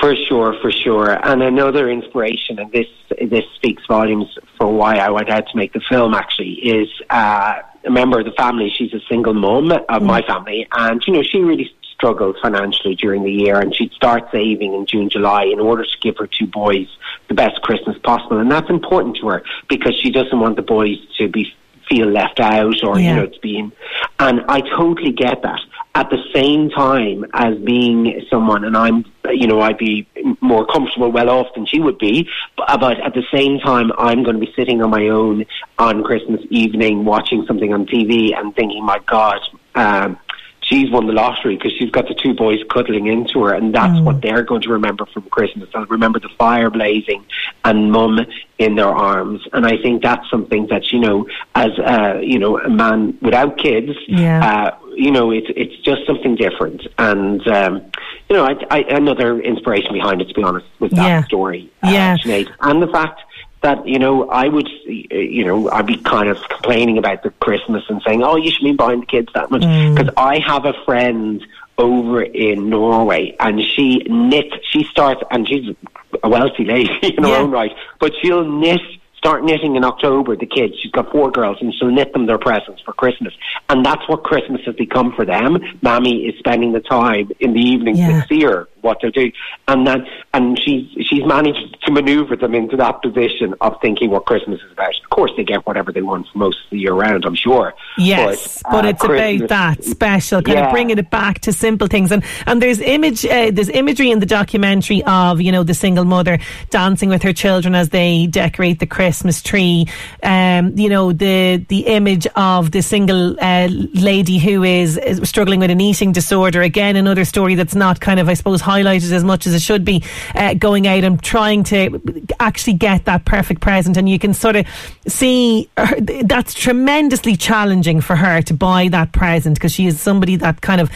For sure, for sure. And another inspiration, and this this speaks volumes for why I went out to make the film, actually, is uh, a member of the family. She's a single mum of mm. my family. And, you know, she really struggled financially during the year. And she'd start saving in June, July in order to give her two boys the best Christmas possible. And that's important to her because she doesn't want the boys to be feel left out or, yeah. you know, to be in. And I totally get that. At the same time as being someone, and I'm, you know, I'd be more comfortable, well off than she would be, but at the same time, I'm going to be sitting on my own on Christmas evening, watching something on T V and thinking, my God, um, she's won the lottery because she's got the two boys cuddling into her, and that's mm. what they're going to remember from Christmas. They'll remember the fire blazing and mum in their arms. And I think that's something that, you know, as a, you know, a man without kids, yeah. uh, you know, it's it's just something different. And, um, you know, I, I, another inspiration behind it, to be honest, with that yeah. story, uh, yeah. Sinead. And the fact that, you know, I would, you know, I'd be kind of complaining about the Christmas and saying, oh, you should be buying the kids that much. Because mm. I have a friend over in Norway, and she knits, she starts, and she's a wealthy lady in yeah. her own right, but she'll knit, start knitting in October, the kids. She's got four girls, and she'll knit them their presents for Christmas. And that's what Christmas has become for them. Mammy is spending the time in the evenings yeah. to see her, what they're doing. And then, and she's, she's managed to manoeuvre them into that position of thinking what Christmas is about. Of course, they get whatever they want for most of the year round, I'm sure. Yes, but, uh, but it's Christmas, about that special, kind yeah. of bringing it back to simple things. And and there's image, uh, there's imagery in the documentary of, you know, the single mother dancing with her children as they decorate the Christmas Christmas tree, um, you know, the the image of the single uh, lady who is, is struggling with an eating disorder. Again, another story that's not kind of, I suppose, highlighted as much as it should be, uh, going out and trying to actually get that perfect present. And you can sort of see her, that's tremendously challenging for her to buy that present, because she is somebody that kind of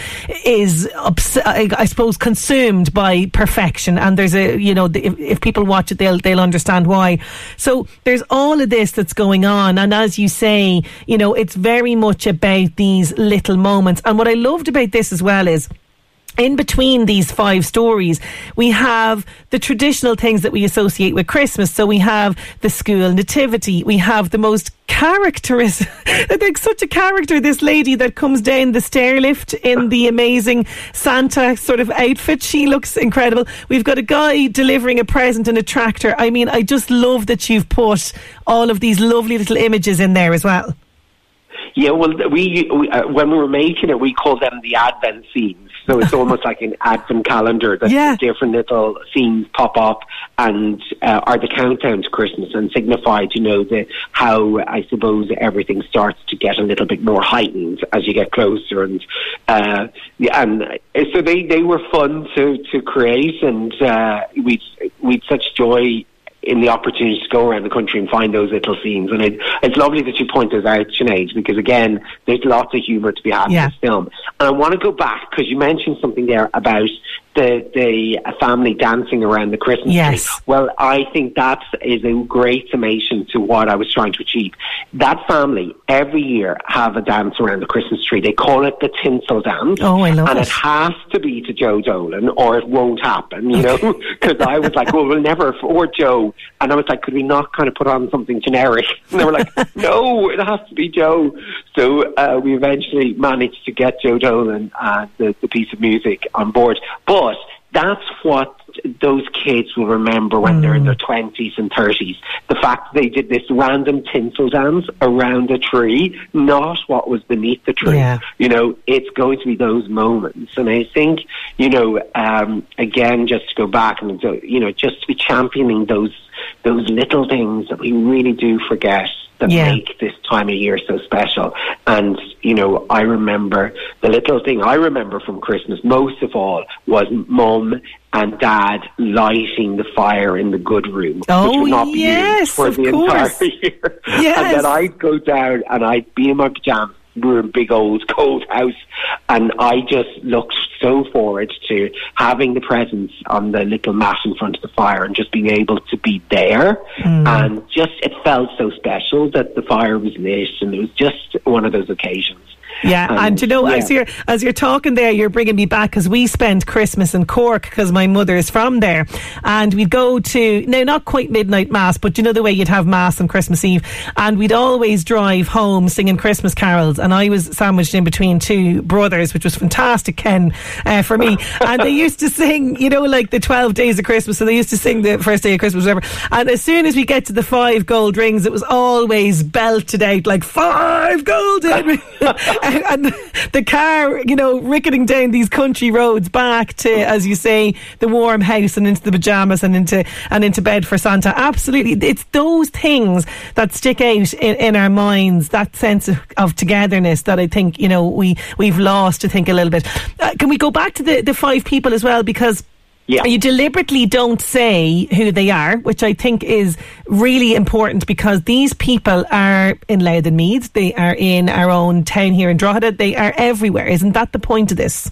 is, obs- I suppose, consumed by perfection. And there's a, you know, if, if people watch it, they'll they'll understand why. So there's all of this that's going on, and as you say, you know, it's very much about these little moments. And what I loved about this as well is, in between these five stories, we have the traditional things that we associate with Christmas. So we have the school nativity, we have the most characteristic, like such a character, this lady that comes down the stair lift in the amazing Santa sort of outfit. She looks incredible. We've got a guy delivering a present in a tractor. I mean, I just love that you've put all of these lovely little images in there as well. Yeah, well, we, we uh, when we were making it, we called them the Advent scenes. So it's almost like an advent calendar that yeah. different little scenes pop up and uh, are the countdown to Christmas and signify, you know, the, how I suppose everything starts to get a little bit more heightened as you get closer. And uh, and so they, they were fun to, to create, and uh, we we'd such joy in the opportunity to go around the country and find those little scenes. And it, it's lovely that you point those out, Sinead, because again, there's lots of humour to be had yeah. in this film. And I want to go back, because you mentioned something there about the the family dancing around the Christmas yes. tree. Well, I think that is a great summation to what I was trying to achieve. That family, every year, have a dance around the Christmas tree. They call it the tinsel dance. Oh, I love and it. And it has to be to Joe Dolan, or it won't happen, you know? Because I was like, well, we'll never afford Joe. And I was like, could we not kind of put on something generic? And they were like, no, it has to be Joe. So uh, we eventually managed to get Joe Dolan and the, the piece of music on board. But that's what those kids will remember when mm. they're in their twenties and thirties. The fact they did this random tinsel dance around a tree, not what was beneath the tree. Yeah. You know, it's going to be those moments. And I think, you know, um, again, just to go back and, you know, just to be championing those those little things that we really do forget that yeah. make this time of year so special. And, you know, I remember the little thing I remember from Christmas most of all was Mum and Dad lighting the fire in the good room, oh, which would not be yes, used for the course. entire year. Yes. And then I'd go down and I'd be in my pajamas. We were in a big old cold house, and I just looked so forward to having the presents on the little mat in front of the fire and just being able to be there. Mm. And just it felt so special that the fire was lit, and it was just one of those occasions. Yeah, um, and you know, yeah. as you're as you're talking there, you're bringing me back, because we spent Christmas in Cork because my mother is from there, and we'd go to now not quite midnight mass, but you know the way you'd have mass on Christmas Eve, and we'd always drive home singing Christmas carols, and I was sandwiched in between two brothers, which was fantastic, Ken, uh, for me. And they used to sing, you know, like the twelve days of Christmas, so they used to sing the first day of Christmas, whatever. And as soon as we get to the five gold rings, it was always belted out like five golden rings. And the car, you know, ricketing down these country roads back to, as you say, the warm house and into the pyjamas and into and into bed for Santa. Absolutely. It's those things that stick out in, in our minds, that sense of, of togetherness that I think, you know, we, we've lost, I think, a little bit. Uh, can we go back to the, the five people as well? Because... Yeah. You deliberately don't say who they are, which I think is really important, because these people are in Louth and Meath. They are in our own town here in Drogheda. They are everywhere. Isn't that the point of this?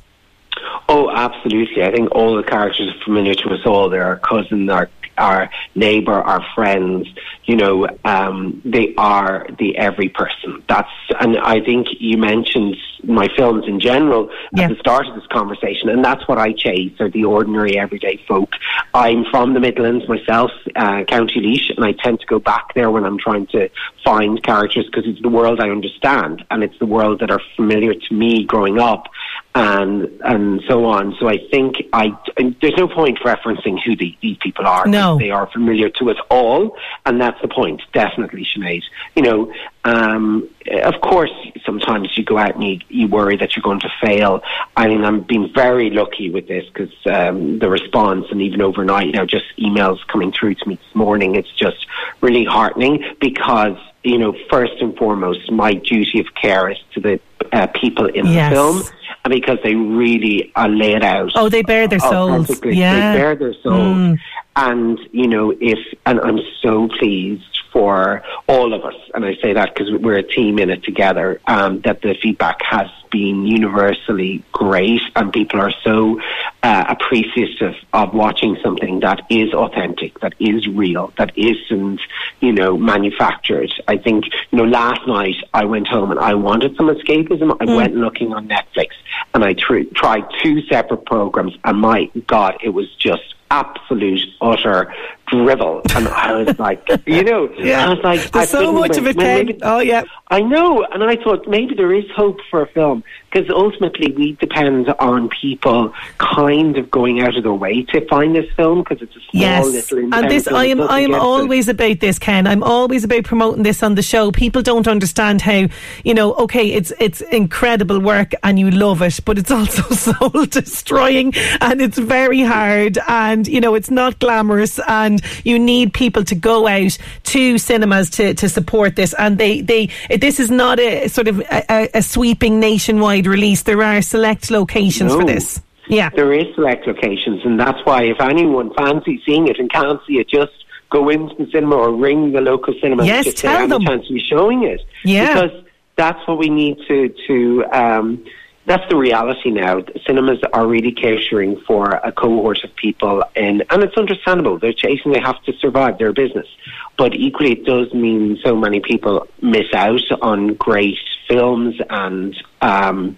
Oh, absolutely. I think all the characters are familiar to us all. They're our cousin, our our neighbour, our friends, you know, um, they are the every person. That's, and I think you mentioned my films in general yeah. at the start of this conversation, and that's what I chase, are the ordinary everyday folk. I'm from the Midlands myself, uh, County Leash, and I tend to go back there when I'm trying to find characters, because it's the world I understand, and it's the world that are familiar to me growing up, and and so on. So I think I, there's no point referencing who the, these people are. No. They are familiar to us all, and that's the point, definitely, Sinead. You know, um, of course, sometimes you go out and you, you worry that you're going to fail. I mean, I'm being very lucky with this, because um, the response, and even overnight, you know, just emails coming through to me this morning, it's just really heartening, because, you know, first and foremost, my duty of care is to the uh, people in yes. the film. And because they really are laid out. Oh, they bear their souls. Yeah. They bear their souls. Mm. And, you know, if, and I'm so pleased for all of us, and I say that because we're a team in it together, um, that the feedback has been universally great, and people are so uh, appreciative of watching something that is authentic, that is real, that isn't, you know, manufactured. I think, you know, last night I went home and I wanted some escapism. I mm. went looking on Netflix, and I tr- tried two separate programs, and my God, it was just absolute, utter drivel. And I was like, you know, yeah. I was like, there's so much of it, Ken. Oh, yeah. I know. And I thought maybe there is hope for a film, because ultimately we depend on people kind of going out of their way to find this film, because it's a small yes. little independent and this, film. I am, I am always it. about this, Ken. I'm always about promoting this on the show. People don't understand how, you know, okay, it's it's incredible work and you love it, but it's also soul destroying, and it's very hard, and, you know, it's not glamorous, and you need people to go out to cinemas to, to support this. And they, they this is not a sort of a, a sweeping nationwide release. There are select locations no. for this. Yeah, there is select locations, and that's why if anyone fancies seeing it and can't see it, just go into the cinema or ring the local cinema yes, and tell them. Have a chance to be showing it. Yeah. Because that's what we need to... to um, that's the reality now. Cinemas are really catering for a cohort of people, and, and it's understandable. They're chasing, they have to survive, they're a business. But equally, it does mean so many people miss out on great films and, um,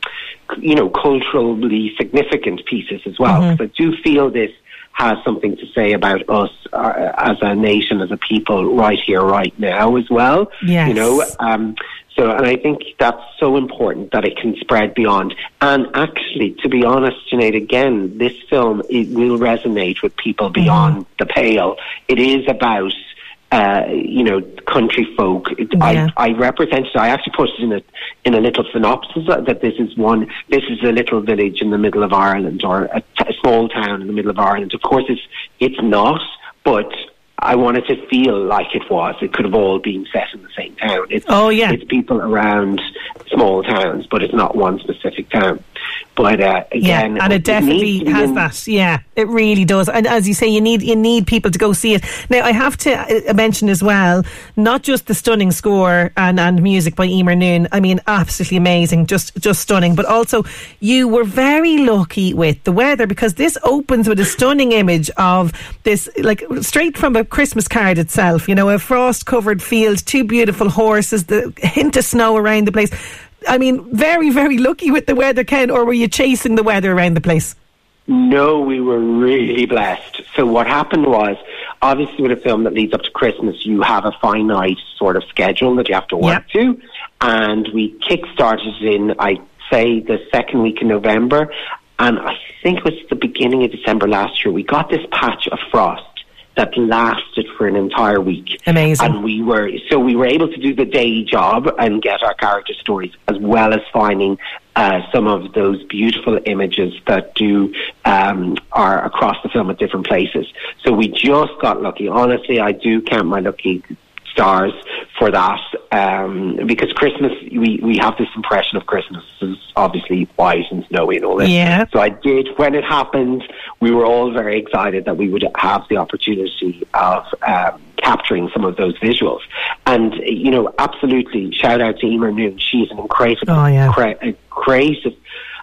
you know, culturally significant pieces as well. Mm-hmm. So I do feel this has something to say about us uh, as a nation, as a people, right here, right now as well. Yes. You know, um, so, and I think that's so important that it can spread beyond. And actually, to be honest, Sinead, again, this film, it will resonate with people beyond mm-hmm. the pale. It is about, uh, you know, country folk. It, yeah. I, I represented, I actually put it in a, in a little synopsis that this is one, this is a little village in the middle of Ireland, or a, t- a small town in the middle of Ireland. Of course, it's, it's not, but... I wanted to feel like it was. It could have all been set in the same town. It's, oh, yeah. It's people around small towns, but it's not one specific town. But uh, again... Yeah, and it, it definitely has in- that. Yeah, it really does. And as you say, you need you need people to go see it. Now, I have to mention as well, not just the stunning score and, and music by Eimear Noone. I mean, absolutely amazing. Just, just stunning. But also, you were very lucky with the weather, because this opens with a stunning image of this, like, straight from a Christmas card itself, you know, a frost-covered field, two beautiful horses, the hint of snow around the place. I mean, very, very lucky with the weather, Ken, or were you chasing the weather around the place? No, we were really blessed. So what happened was, obviously with a film that leads up to Christmas, you have a finite sort of schedule that you have to work yep. to, and we kick-started in, I'd say, the second week in November, and I think it was the beginning of December last year, we got this patch of frost that lasted for an entire week. Amazing. And we were, so we were able to do the day job and get our character stories, as well as finding uh, some of those beautiful images that do um, are across the film at different places. So we just got lucky. Honestly, I do count my lucky stars for that, um, because Christmas, we, we have this impression of Christmas is obviously white and snowy and all this. Yeah. So I did, when it happened, we were all very excited that we would have the opportunity of um, capturing some of those visuals. And, you know, absolutely, shout out to Eimear Noone. She's an incredible, oh, yeah. cre- creative,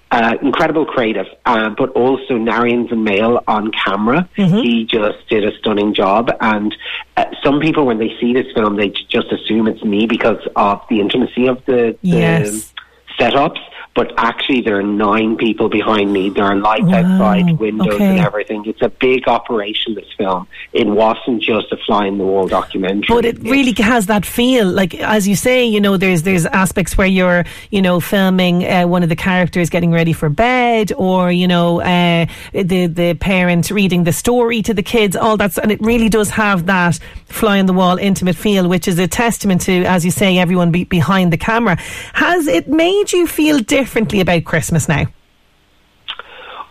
Uh, incredible creative, uh, but also Narians and Mail on camera. Mm-hmm. He just did a stunning job, and uh, some people, when they see this film, they just assume it's me because of the intimacy of the, the yes. setups, but actually there are nine people behind me. There are lights wow. outside, windows okay. and everything. It's a big operation, this film. It wasn't just a fly-in-the-wall documentary. But it really has that feel. Like, as you say, you know, there's there's aspects where you're, you know, filming uh, one of the characters getting ready for bed, or, you know, uh, the, the parent reading the story to the kids, all that. And it really does have that fly-in-the-wall intimate feel, which is a testament to, as you say, everyone be- behind the camera. Has it made you feel different? differently about Christmas now?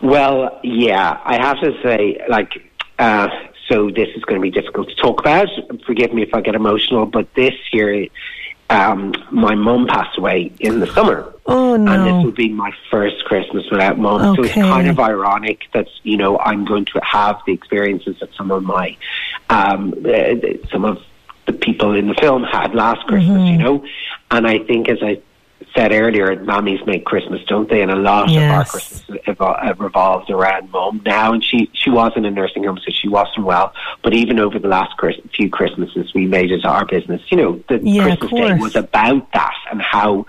Well, yeah, I have to say, like, uh, so this is going to be difficult to talk about. Forgive me if I get emotional, but this year, um, my mum passed away in the summer. Oh, no. And this will be my first Christmas without mum. Okay. So it's kind of ironic that, you know, I'm going to have the experiences that some of my, um, uh, some of the people in the film had last Christmas, mm-hmm. you know? And I think as I said earlier, mummies make Christmas, don't they? And a lot yes. of our Christmas evol- revolves around mum now. And she, she was in a nursing home, so she wasn't well. But even over the last Chris- few Christmases, we made it our business. You know, the yeah, Christmas Day was about that and how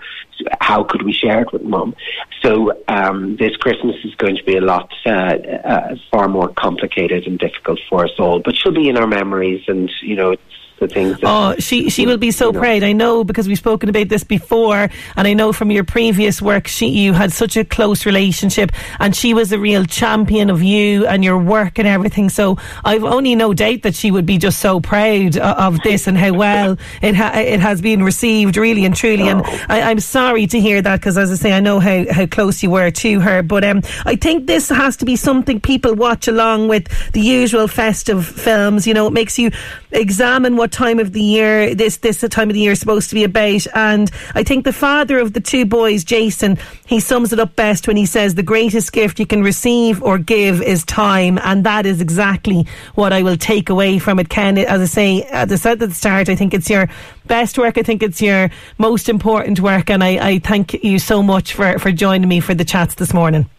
how could we share it with mum. So um, this Christmas is going to be a lot uh, uh, far more complicated and difficult for us all. But she'll be in our memories, and, you know, it's the things that oh she she will be so you know. proud. I know, because we've spoken about this before, and I know from your previous work she you had such a close relationship, and she was a real champion of you and your work and everything, so I've only no doubt that she would be just so proud of this and how well it, ha- it has been received, really and truly. And I, I'm sorry to hear that, because as I say, I know how, how close you were to her. But um, I think this has to be something people watch along with the usual festive films. You know, it makes you examine what time of the year this this the time of the year is supposed to be about. And I think the father of the two boys, Jason, he sums it up best when he says the greatest gift you can receive or give is time, and that is exactly what I will take away from it. Ken, as I say at the start, I think it's your best work, I think it's your most important work, and I, I thank you so much for, for joining me for the chats this morning.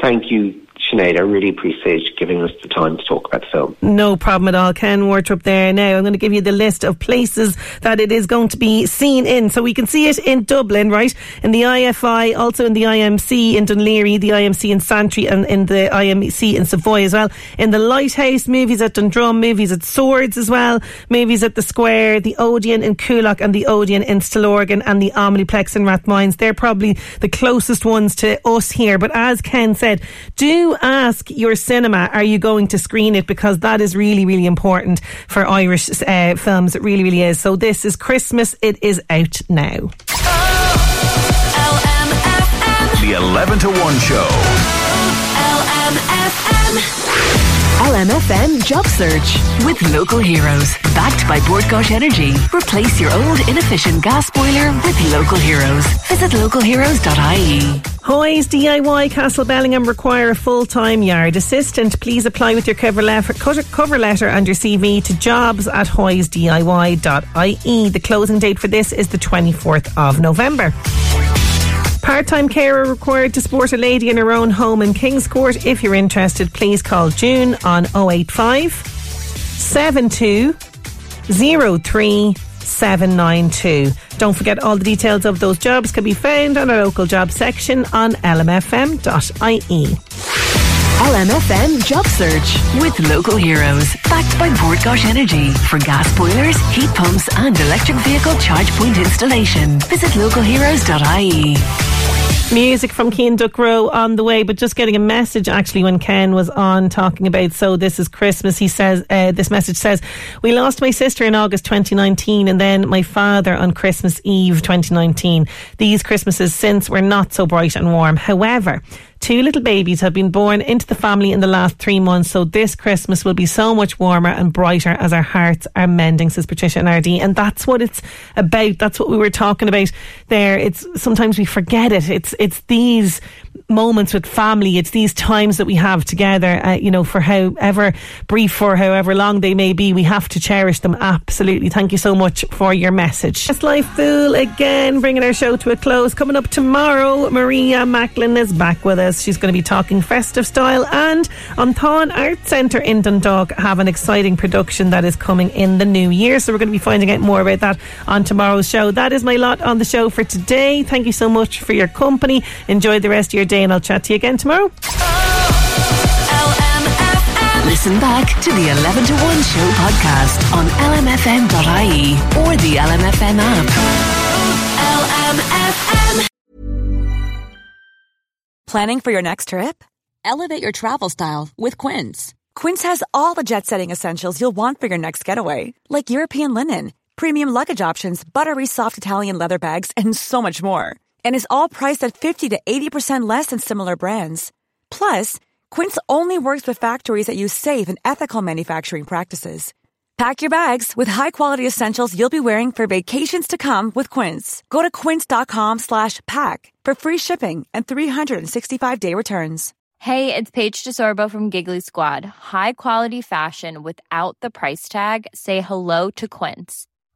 Thank you, Sinead. I really appreciate you giving us the time to talk about film. No problem at all. Ken Wardrop there. Now I'm going to give you the list of places that it is going to be seen in. So we can see it in Dublin, right? In the I F I, also in the I M C in Dunleary, the I M C in Santry, and in the I M C in Savoy as well. In the Lighthouse, movies at Dundrum, movies at Swords as well, movies at the Square, the Odeon in Coolock, and the Odeon in Stillorgan, and the Omniplex in Rathmines. They're probably the closest ones to us here. But as Ken said, do ask your cinema, are you going to screen it? Because that is really, really important for Irish uh, films. It really, really is. So This Is Christmas, it is out now. Oh, L M F M. The eleven to one show. L M F M. L M F M Job Search with local heroes. Backed by Bortgosh Energy. Replace your old inefficient gas boiler with local heroes. Visit local heroes dot I E. Hoys D I Y Castle Bellingham require a full-time yard assistant. Please apply with your cover letter, cover letter and your C V to jobs at hoys D I Y dot I E. The closing date for this is the twenty-fourth of November. Part-time carer required to support a lady in her own home in Kingscourt. If you're interested, please call June on oh eight five, seven two, oh three, seven nine two. Don't forget, all the details of those jobs can be found on our local job section on L M F M dot I E. L M F M Job Search with local heroes. Backed by Bortgosh Energy for gas boilers, heat pumps and electric vehicle charge point installation. Visit local heroes dot I E. Music from Cian Ducrot on the way, but just getting a message actually when Ken was on talking about So This Is Christmas. He says, uh, this message says, we lost my sister in August twenty nineteen and then my father on Christmas Eve twenty nineteen. These Christmases since were not so bright and warm. However, two little babies have been born into the family in the last three months, so this Christmas will be so much warmer and brighter as our hearts are mending, says Patricia in R D. And that's what it's about. That's what we were talking about there. It's sometimes we forget it. It's it's these moments with family. It's these times that we have together, uh, you know, for however brief or however long they may be, we have to cherish them. Absolutely. Thank you so much for your message. It's Life Fool again, bringing our show to a close. Coming up tomorrow, Maria Macklin is back with us. She's going to be talking festive style, and on Thon Arts Centre in Dundalk have an exciting production that is coming in the new year, so we're going to be finding out more about that on tomorrow's show. That is my lot on the show for today. Thank you so much for your company. Enjoy the rest of your day, and I'll chat to you again tomorrow. Oh, L M F M. Listen back to the eleven to one show podcast on L M F M dot I E or the L M F M app. Oh, L M F M. Planning for your next trip? Elevate your travel style with Quince. Quince has all the jet-setting essentials you'll want for your next getaway, like European linen, premium luggage options, buttery soft Italian leather bags, and so much more. And is all priced at fifty to eighty percent less than similar brands. Plus, Quince only works with factories that use safe and ethical manufacturing practices. Pack your bags with high-quality essentials you'll be wearing for vacations to come with Quince. Go to quince dot com slash pack for free shipping and three sixty-five day returns. Hey, it's Paige DeSorbo from Giggly Squad. High-quality fashion without the price tag. Say hello to Quince.